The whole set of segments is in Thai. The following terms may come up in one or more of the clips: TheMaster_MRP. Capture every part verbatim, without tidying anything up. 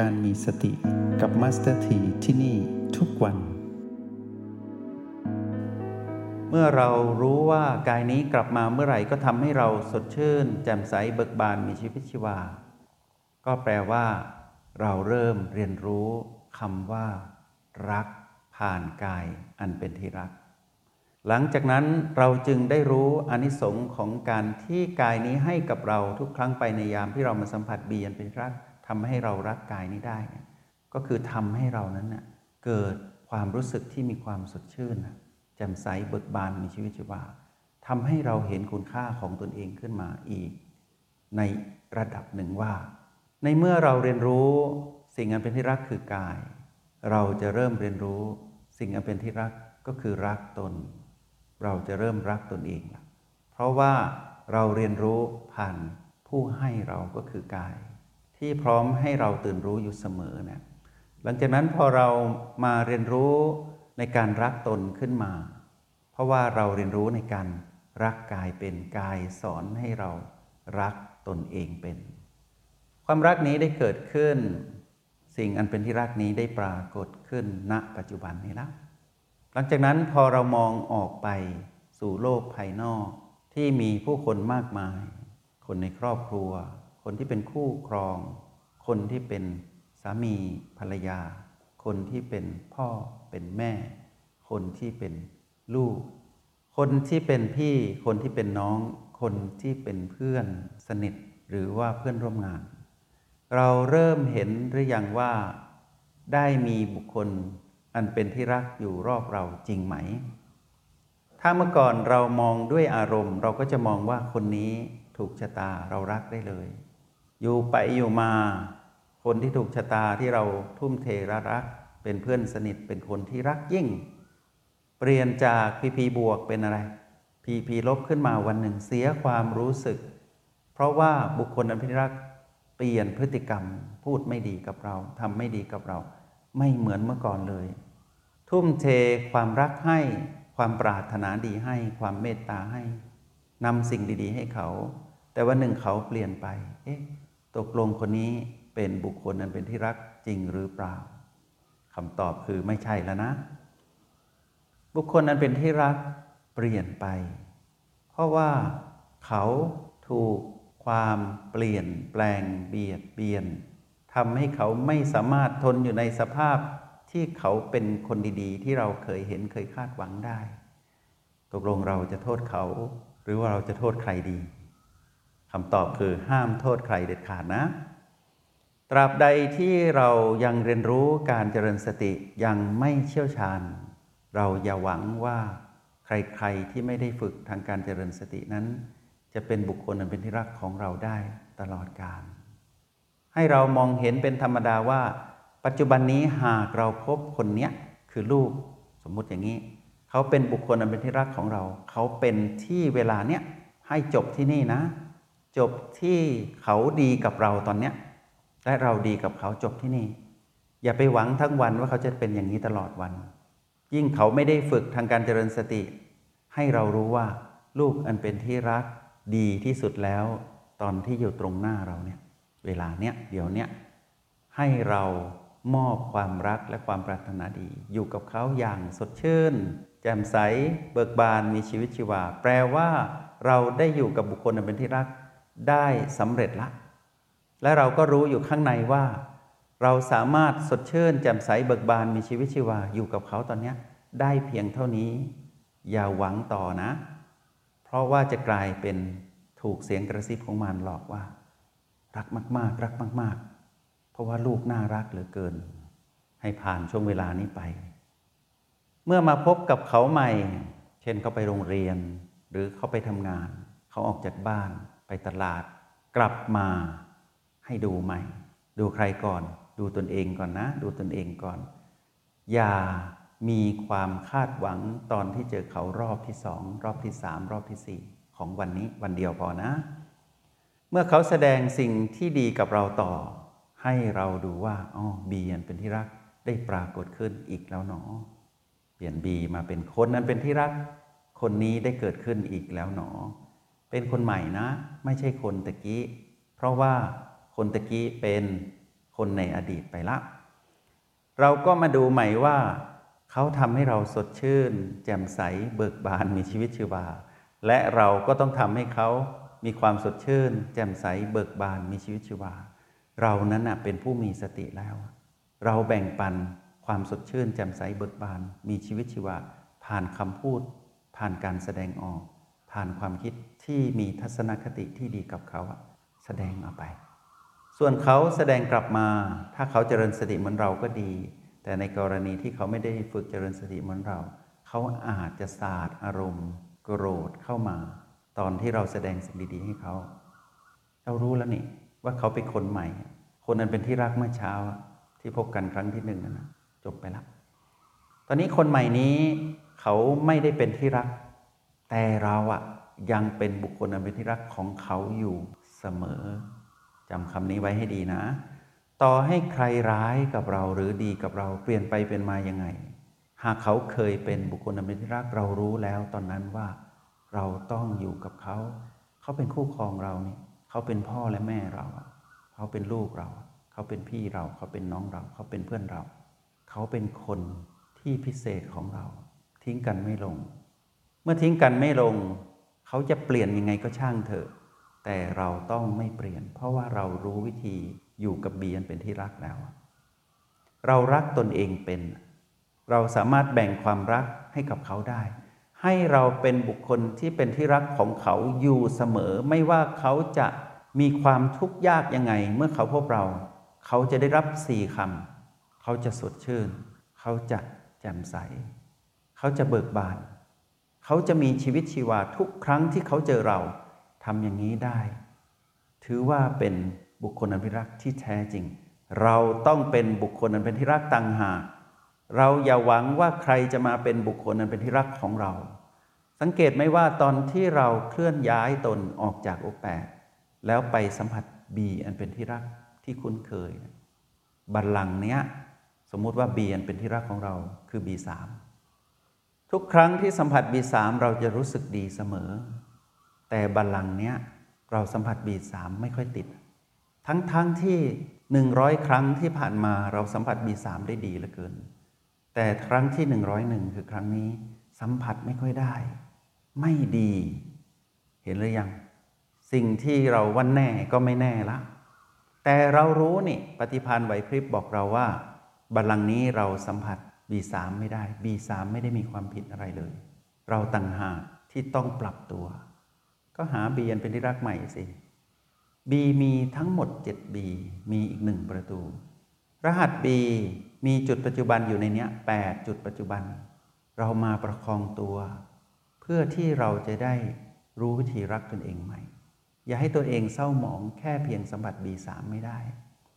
การมีสติกับมาสเตอร์ทีที่นี่ทุกวันเมื่อเรารู้ว่ากายนี้กลับมาเมื่อไหร่ก็ทำให้เราสดชื่นแจ่มใสเบิกบานมีชีวิตชีวาก็แปลว่าเราเริ่มเรียนรู้คำว่ารักผ่านกายอันเป็นที่รักหลังจากนั้นเราจึงได้รู้อานิสงส์ของการที่กายนี้ให้กับเราทุกครั้งไปในยามที่เรามาสัมผัสบีอันเป็นรักทำให้เรารักกายนี้ได้นะก็คือทำให้เรานั้นนะเกิดความรู้สึกที่มีความสดชื่นนะแจ่มใสเบิกบานมีชีวิตชีวาทำให้เราเห็นคุณค่าของตนเองขึ้นมาอีกในระดับหนึ่งว่าในเมื่อเราเรียนรู้สิ่งอันเป็นที่รักคือกายเราจะเริ่มเรียนรู้สิ่งอันเป็นที่รักก็คือรักตนเราจะเริ่มรักตนเองละเพราะว่าเราเรียนรู้ผ่านผู้ให้เราก็คือกายที่พร้อมให้เราตื่นรู้อยู่เสมอนะหลังจากนั้นพอเรามาเรียนรู้ในการรักตนขึ้นมาเพราะว่าเราเรียนรู้ในการรักกายเป็นกายสอนให้เรารักตนเองเป็นความรักนี้ได้เกิดขึ้นสิ่งอันเป็นที่รักนี้ได้ปรากฏขึ้นณปัจจุบันนี้ละหลังจากนั้นพอเรามองออกไปสู่โลกภายนอกที่มีผู้คนมากมายคนในครอบครัวคนที่เป็นคู่ครองคนที่เป็นสามีภรรยาคนที่เป็นพ่อเป็นแม่คนที่เป็นลูกคนที่เป็นพี่คนที่เป็นน้องคนที่เป็นเพื่อนสนิทหรือว่าเพื่อนร่วมงานเราเริ่มเห็นหรือยังว่าได้มีบุคคลอันเป็นที่รักอยู่รอบเราจริงไหมถ้าเมื่อก่อนเรามองด้วยอารมณ์เราก็จะมองว่าคนนี้ถูกชะตาเรารักได้เลยอยู่ไปอยู่มาคนที่ถูกชะตาที่เราทุ่มเทรักเป็นเพื่อนสนิทเป็นคนที่รักยิ่งเปลี่ยนจาก พี พี บวกเป็นอะไร พี พี ลบขึ้นมาวันหนึ่งเสียความรู้สึกเพราะว่าบุคคลอันเป็นที่รักเปลี่ยนพฤติกรรมพูดไม่ดีกับเราทำไม่ดีกับเราไม่เหมือนเมื่อก่อนเลยทุ่มเทความรักให้ความปรารถนาดีให้ความเมตตาให้นำสิ่งดีๆให้เขาแต่วันหนึ่งเขาเปลี่ยนไปเอ๊ะตกลงคนนี้เป็นบุคคลอันเป็นที่รักจริงหรือเปล่าคำตอบคือไม่ใช่แล้วนะบุคคลอันเป็นที่รักเปลี่ยนไปเพราะว่าเขาถูกความเปลี่ยนแปลงเบียดเบียนทำให้เขาไม่สามารถทนอยู่ในสภาพที่เขาเป็นคนดีๆที่เราเคยเห็นเคยคาดหวังได้ตกลงเราจะโทษเขาหรือว่าเราจะโทษใครดีคำตอบคือห้ามโทษใครเด็ดขาดนะตราบใดที่เรายังเรียนรู้การเจริญสติยังไม่เชี่ยวชาญเราอย่าหวังว่าใครๆที่ไม่ได้ฝึกทางการเจริญสตินั้นจะเป็นบุคคลอันเป็นที่รักของเราได้ตลอดกาลให้เรามองเห็นเป็นธรรมดาว่าปัจจุบันนี้หากเราพบคนเนี้ยคือลูกสมมุติอย่างนี้เขาเป็นบุคคลอันเป็นที่รักของเราเขาเป็นที่เวลาเนี้ยให้จบที่นี่นะจบที่เขาดีกับเราตอนเนี้ยและเราดีกับเขาจบที่นี่อย่าไปหวังทั้งวันว่าเขาจะเป็นอย่างนี้ตลอดวันยิ่งเขาไม่ได้ฝึกทางการเจริญสติให้เรารู้ว่าลูกอันเป็นที่รักดีที่สุดแล้วตอนที่อยู่ตรงหน้าเราเนี่ยเวลาเนี้ยเดี๋ยวเนี้ยให้เรามอบความรักและความปรารถนาดีอยู่กับเขาอย่างสดชื่นแจ่มใสเบิกบานมีชีวิตชีวาแปลว่าเราได้อยู่กับบุคคลอันเป็นที่รักได้สำเร็จละและเราก็รู้อยู่ข้างในว่าเราสามารถสดชื่นแจ่มใสเบิกบานมีชีวิตชีวาอยู่กับเขาตอนนี้ได้เพียงเท่านี้อย่าหวังต่อนะเพราะว่าจะกลายเป็นถูกเสียงกระซิบของมารหลอกว่ารักมากๆรักมากๆเพราะว่าลูกน่ารักเหลือเกินให้ผ่านช่วงเวลานี้ไปเมื่อมาพบกับเขาใหม่เช่นเขาไปโรงเรียนหรือเขาไปทำงานเขาออกจากบ้านไปตลาดกลับมาให้ดูใหม่ดูใครก่อนดูตนเองก่อนนะดูตนเองก่อนอย่ามีความคาดหวังตอนที่เจอเขารอบที่สองรอบที่สามรอบที่สี่ของวันนี้วันเดียวพอนะเมื่อเขาแสดงสิ่งที่ดีกับเราต่อให้เราดูว่าอ๋อบีอันเป็นที่รักได้ปรากฏขึ้นอีกแล้วหนอเปลี่ยนบีมาเป็นคนนั้นเป็นที่รักคนนี้ได้เกิดขึ้นอีกแล้วหนอเป็นคนใหม่นะไม่ใช่คนตะกี้เพราะว่าคนตะกี้เป็น คนในอดีตไปละเราก็มาดูใหม่ว่าเขาทำให้เราสดชื่นแจ่มใสเบิกบานมีชีวิตชีวาและเราก็ต้องทำให้เขามีความสดชื่นแจ่มใสเบิกบานมีชีวิตชีวาเรานั้นนะเป็นผู้มีสติแล้วเราแบ่งปันความสดชื่นแจ่มใสเบิกบานมีชีวิตชีวาผ่านคำพูดผ่านการแสดงออกผ่านความคิดที่มีทัศนคติที่ดีกับเขาแสดงออกไปส่วนเขาแสดงกลับมาถ้าเขาเจริญสติเหมือนเราก็ดีแต่ในกรณีที่เขาไม่ได้ฝึกเจริญสติเหมือนเราเขาอาจจะสาดอารมณ์โกรธเข้ามาตอนที่เราแสดงสิ่งดีๆให้เขาเรารู้แล้วนี่ว่าเขาเป็นคนใหม่คนนั้นเป็นที่รักเมื่อเช้าที่พบกันครั้งที่หนึ่งนะจบไปแล้วตอนนี้คนใหม่นี้เขาไม่ได้เป็นที่รักแต่เราอะยังเป็นบุคคลอันเป็นที่รักของเขาอยู่เสมอจำคำนี้ไว้ให้ดีนะต่อให้ใครร้ายกับเราหรือดีกับเราเปลี่ยนไปเป็นมายังไงหากเขาเคยเป็นบุคคลอันเป็นที่รักเรารู้แล้วตอนนั้นว่าเราต้องอยู่กับเขาเขาเป็นคู่ครองเราเนี่ยเขาเป็นพ่อและแม่เราเขาเป็นลูกเราเขาเป็นพี่เราเขาเป็นน้องเราเขาเป็นเพื่อนเราเขาเป็นคนที่พิเศษของเราทิ้งกันไม่ลงเมื่อทิ้งกันไม่ลงเขาจะเปลี่ยนยังไงก็ช่างเถอะแต่เราต้องไม่เปลี่ยนเพราะว่าเรารู้วิธีอยู่กับบีอันเป็นที่รักแล้วเรารักตนเองเป็นเราสามารถแบ่งความรักให้กับเขาได้ให้เราเป็นบุคคลที่เป็นที่รักของเขาอยู่เสมอไม่ว่าเขาจะมีความทุกข์ยากยังไงเมื่อเขาพบเราเขาจะได้รับสี่คำเขาจะสดชื่นเขาจะแจ่มใสเขาจะเบิกบานเขาจะมีชีวิตชีวาทุกครั้งที่เขาเจอเราทำอย่างนี้ได้ถือว่าเป็นบุคคลอันเป็นที่รักที่แท้จริงเราต้องเป็นบุคคลอันเป็นที่รักต่างหากเราอย่าหวังว่าใครจะมาเป็นบุคคลอันเป็นที่รักของเราสังเกตไหมว่าตอนที่เราเคลื่อนย้ายตนออกจากโอแปดแล้วไปสัมผัสบีอันเป็นที่รักที่คุ้นเคยบัลลังก์เนี้ยสมมุติว่าบีอันเป็นที่รักของเราคือบีสามทุกครั้งที่สัมผัส บี สาม เราจะรู้สึกดีเสมอแต่บัลลังก์เนี้ยเราสัมผัส บี สาม ไม่ค่อยติดทั้งๆ ท, ที่หนึ่งร้อยครั้งที่ผ่านมาเราสัมผัส บี สาม ได้ดีเหลือเกินแต่ครั้งที่หนึ่งร้อยเอ็ดคือครั้งนี้สัมผัสไม่ค่อยได้ไม่ดีเห็นหรือยังสิ่งที่เราวันแน่ก็ไม่แน่ละแต่เรารู้นี่ปฏิภาณไหวพริบบอกเราว่าบัลลังก์นี้เราสัมผัสบี สาม ไม่ได้ บี สาม ไม่ได้มีความผิดอะไรเลยเราต่างหากที่ต้องปรับตัวก็หา B อันเป็นที่รักใหม่สิ B มีทั้งหมด เจ็ด B มีอีกหนึ่งประตูรหัส B มีจุดปัจจุบันอยู่ในเนี้ยแปดจุดปัจจุบันเรามาประคองตัวเพื่อที่เราจะได้รู้วิธีรักตนเองใหม่อย่าให้ตัวเองเศร้าหมองแค่เพียงสัมผัส บี สาม ไม่ได้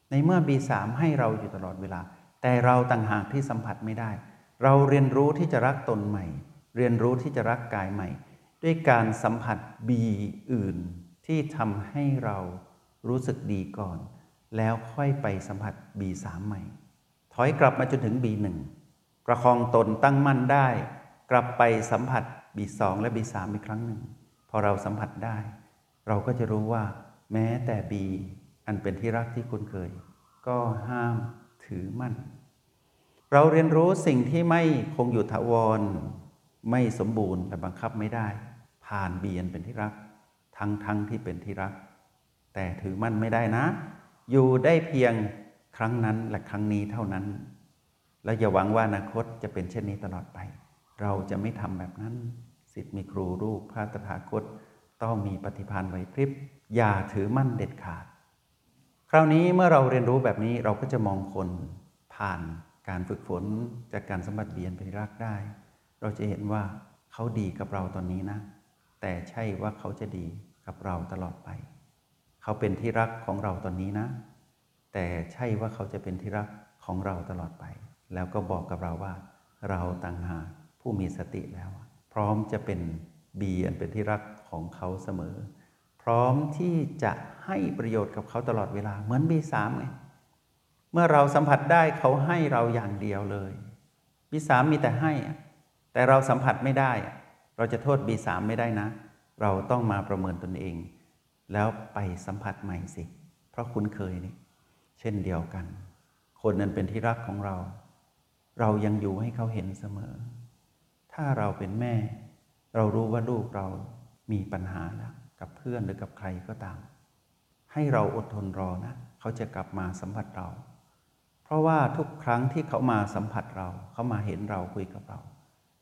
ในเมื่อ บี สาม ให้เราอยู่ตลอดเวลาแต่เราต่างหากที่สัมผัสไม่ได้เราเรียนรู้ที่จะรักตนใหม่เรียนรู้ที่จะรักกายใหม่ด้วยการสัมผัส B อื่นที่ทำให้เรารู้สึกดีก่อนแล้วค่อยไปสัมผัส บี สาม ใหม่ถอยกลับมาจนถึง บี หนึ่ง ประคองตนตั้งมั่นได้กลับไปสัมผัส บี สอง และ บี สาม อีกครั้งหนึ่งพอเราสัมผัสได้เราก็จะรู้ว่าแม้แต่ B อันเป็นที่รักที่คุ้นเคยก็ห้ามถือมั่นเราเรียนรู้สิ่งที่ไม่คงอยู่ถาวรไม่สมบูรณ์และบังคับไม่ได้ผ่านบีอันเป็นที่รักทั้งทั้งที่เป็นที่รักแต่ถือมั่นไม่ได้นะอยู่ได้เพียงครั้งนั้นและครั้งนี้เท่านั้นและอย่าหวังว่าอนาคตจะเป็นเช่นนี้ตลอดไปเราจะไม่ทำแบบนั้นศิษย์มีครูรูปพระตถาคตต้องมีปฏิภาณไหวพริบอย่าถือมั่นเด็ดขาดคราวนี้เมื่อเราเรียนรู้แบบนี้เราก็จะมองคนผ่านการฝึกฝนจากการสัมผัสเบียนเป็นรักได้เราจะเห็นว่าเขาดีกับเราตอนนี้นะแต่ใช่ว่าเขาจะดีกับเราตลอดไปเขาเป็นที่รักของเราตอนนี้นะแต่ใช่ว่าเขาจะเป็นที่รักของเราตลอดไปแล้วก็บอกกับเราว่าเราต่างหากผู้มีสติแล้วพร้อมจะเป็นบีอันเป็นที่รักของเขาเสมอพร้อมที่จะให้ประโยชน์กับเขาตลอดเวลาเหมือน บี สาม ไงเมื่อเราสัมผัสได้เขาให้เราอย่างเดียวเลย บี สาม มีแต่ให้แต่เราสัมผัสไม่ได้เราจะโทษ บี สาม ไม่ได้นะเราต้องมาประเมินตนเองแล้วไปสัมผัสใหม่สิเพราะคุ้นเคยนี่ เช่นเดียวกันคนนั้นเป็นที่รักของเราเรายังอยู่ให้เขาเห็นเสมอถ้าเราเป็นแม่เรารู้ว่าลูกเรามีปัญหาแล้วกับเพื่อนหรือกับใครก็ตามให้เราอดทนรอนะเขาจะกลับมาสัมผัสเราเพราะว่าทุกครั้งที่เขามาสัมผัสเราเขามาเห็นเราคุยกับเรา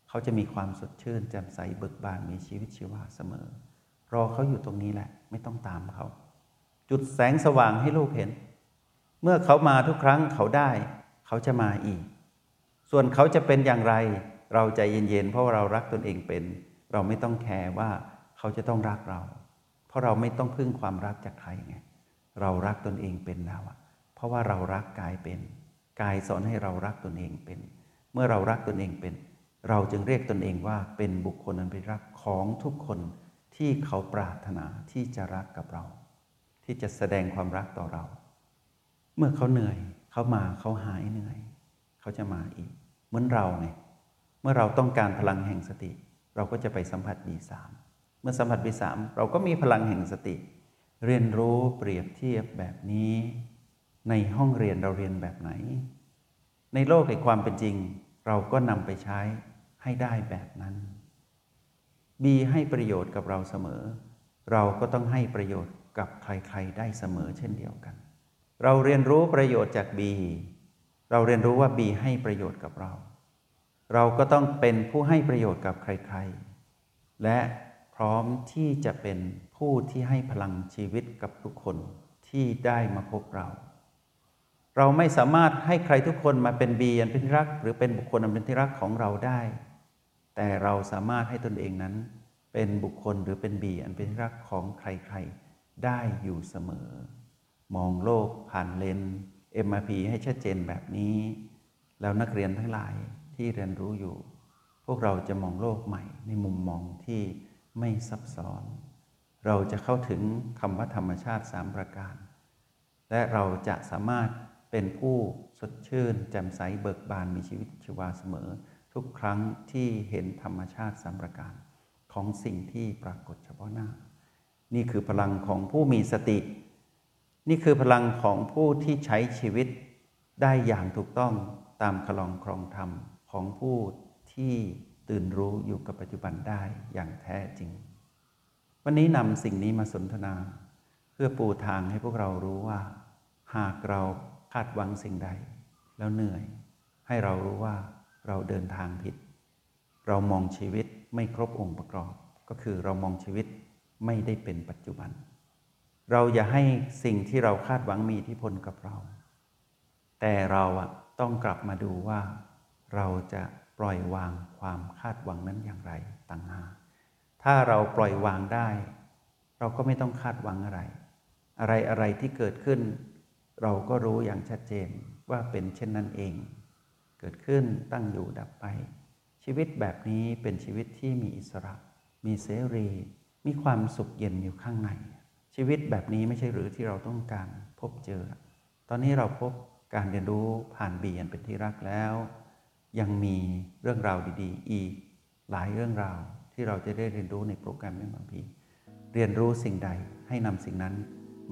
เขาจะมีความสดชื่นแจ่มใสเบิกบานมีชีวิตชีวาเสมอรอเขาอยู่ตรงนี้แหละไม่ต้องตามเขาจุดแสงสว่างให้ลูกเห็นเมื่อเขามาทุกครั้งเขาได้เขาจะมาอีกส่วนเขาจะเป็นอย่างไรเราใจเย็นๆเพราะเรารักตนเองเป็นเราไม่ต้องแคร์ว่าเขาจะต้องรักเราเพราะเราไม่ต้องพึ่งความรักจากใครไงเรารักตนเองเป็นแล้วอะเพราะว่าเรารักกายเป็นกายสอนให้เรารักตนเองเป็นเมื่อเรารักตนเองเป็นเราจึงเรียกตนเองว่าเป็นบุคคลอันเป็นรักของทุกคนที่เขาปรารถนาที่จะรักกับเราที่จะแสดงความรักต่อเราเมื่อเขาเหนื่อยเขามาเขาหายเหนื่อยเขาจะมาอีกเหมือนเราไงเมื่อเราต้องการพลังแห่งสติเราก็จะไปสัมผัส บี สาม เมื่อสัมผัส บี สาม เราก็มีพลังแห่งสติเรียนรู้เปรียบเทียบแบบนี้ในห้องเรียนเราเรียนแบบไหนในโลกแห่งความเป็นจริงเราก็นำไปใช้ให้ได้แบบนั้น B ให้ประโยชน์กับเราเสมอเราก็ต้องให้ประโยชน์กับใครๆได้เสมอเช่นเดียวกันเราเรียนรู้ประโยชน์จาก B เราเรียนรู้ว่า B ให้ประโยชน์กับเราเราก็ต้องเป็นผู้ให้ประโยชน์กับใครๆและพร้อมที่จะเป็นผู้ที่ให้พลังชีวิตกับทุกคนที่ได้มาพบเราเราไม่สามารถให้ใครทุกคนมาเป็นบีอันเป็นที่รักหรือเป็นบุคคลอันเป็นที่รักของเราได้แต่เราสามารถให้ตนเองนั้นเป็นบุคคลหรือเป็นบีอันเป็นที่รักของใครๆได้อยู่เสมอมองโลกผ่านเลน เอ็ม อาร์ พี ให้ชัดเจนแบบนี้แล้วนักเรียนทั้งหลายที่เรียนรู้อยู่พวกเราจะมองโลกใหม่ในมุมมองที่ไม่ซับซ้อนเราจะเข้าถึงคำว่าธรรมชาติสามประการและเราจะสามารถเป็นผู้สดชื่นแจ่มใสเบิกบานมีชีวิตชีวาเสมอทุกครั้งที่เห็นธรรมชาติสามประการของสิ่งที่ปรากฏเฉพาะหน้านี่คือพลังของผู้มีสตินี่คือพลังของผู้ที่ใช้ชีวิตได้อย่างถูกต้องตามคลองครองธรรมของผู้ที่ตื่นรู้อยู่กับปัจจุบันได้อย่างแท้จริงวันนี้นำสิ่งนี้มาสนทนาเพื่อปูทางให้พวกเรารู้ว่าหากเราคาดหวังสิ่งใดแล้วเหนื่อยให้เรารู้ว่าเราเดินทางผิดเรามองชีวิตไม่ครบองค์ประกอบก็คือเรามองชีวิตไม่ได้เป็นปัจจุบันเราอย่าให้สิ่งที่เราคาดหวังมีอิทธิพลกับเราแต่เราอะต้องกลับมาดูว่าเราจะปล่อยวางความคาดหวังนั้นอย่างไรต่างหากถ้าเราปล่อยวางได้เราก็ไม่ต้องคาดหวังอะไรอะไรอะไรที่เกิดขึ้นเราก็รู้อย่างชัดเจนว่าเป็นเช่นนั้นเองเกิดขึ้นตั้งอยู่ดับไปชีวิตแบบนี้เป็นชีวิตที่มีอิสระมีเสรีมีความสุขเย็นอยู่ข้างในชีวิตแบบนี้ไม่ใช่หรือที่เราต้องการพบเจอตอนนี้เราพบการเรียนรู้ผ่านบีอันเป็นที่รักแล้วยังมีเรื่องราวดีๆอีกหลายเรื่องราวที่เราจะได้เรียนรู้ในโปรแกรม เอ็ม อาร์ พี เรียนรู้สิ่งใดให้นำสิ่งนั้น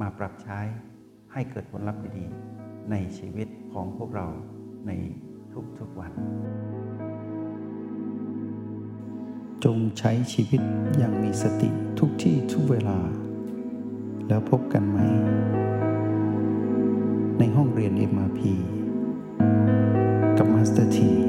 มาปรับใช้ให้เกิดผลลัพธ์ดีๆในชีวิตของพวกเราในทุกๆวันจงใช้ชีวิตอย่างมีสติทุกที่ทุกเวลาแล้วพบกันไหมในห้องเรียน เอ็ม อาร์ พี กับมาสเตอร์ที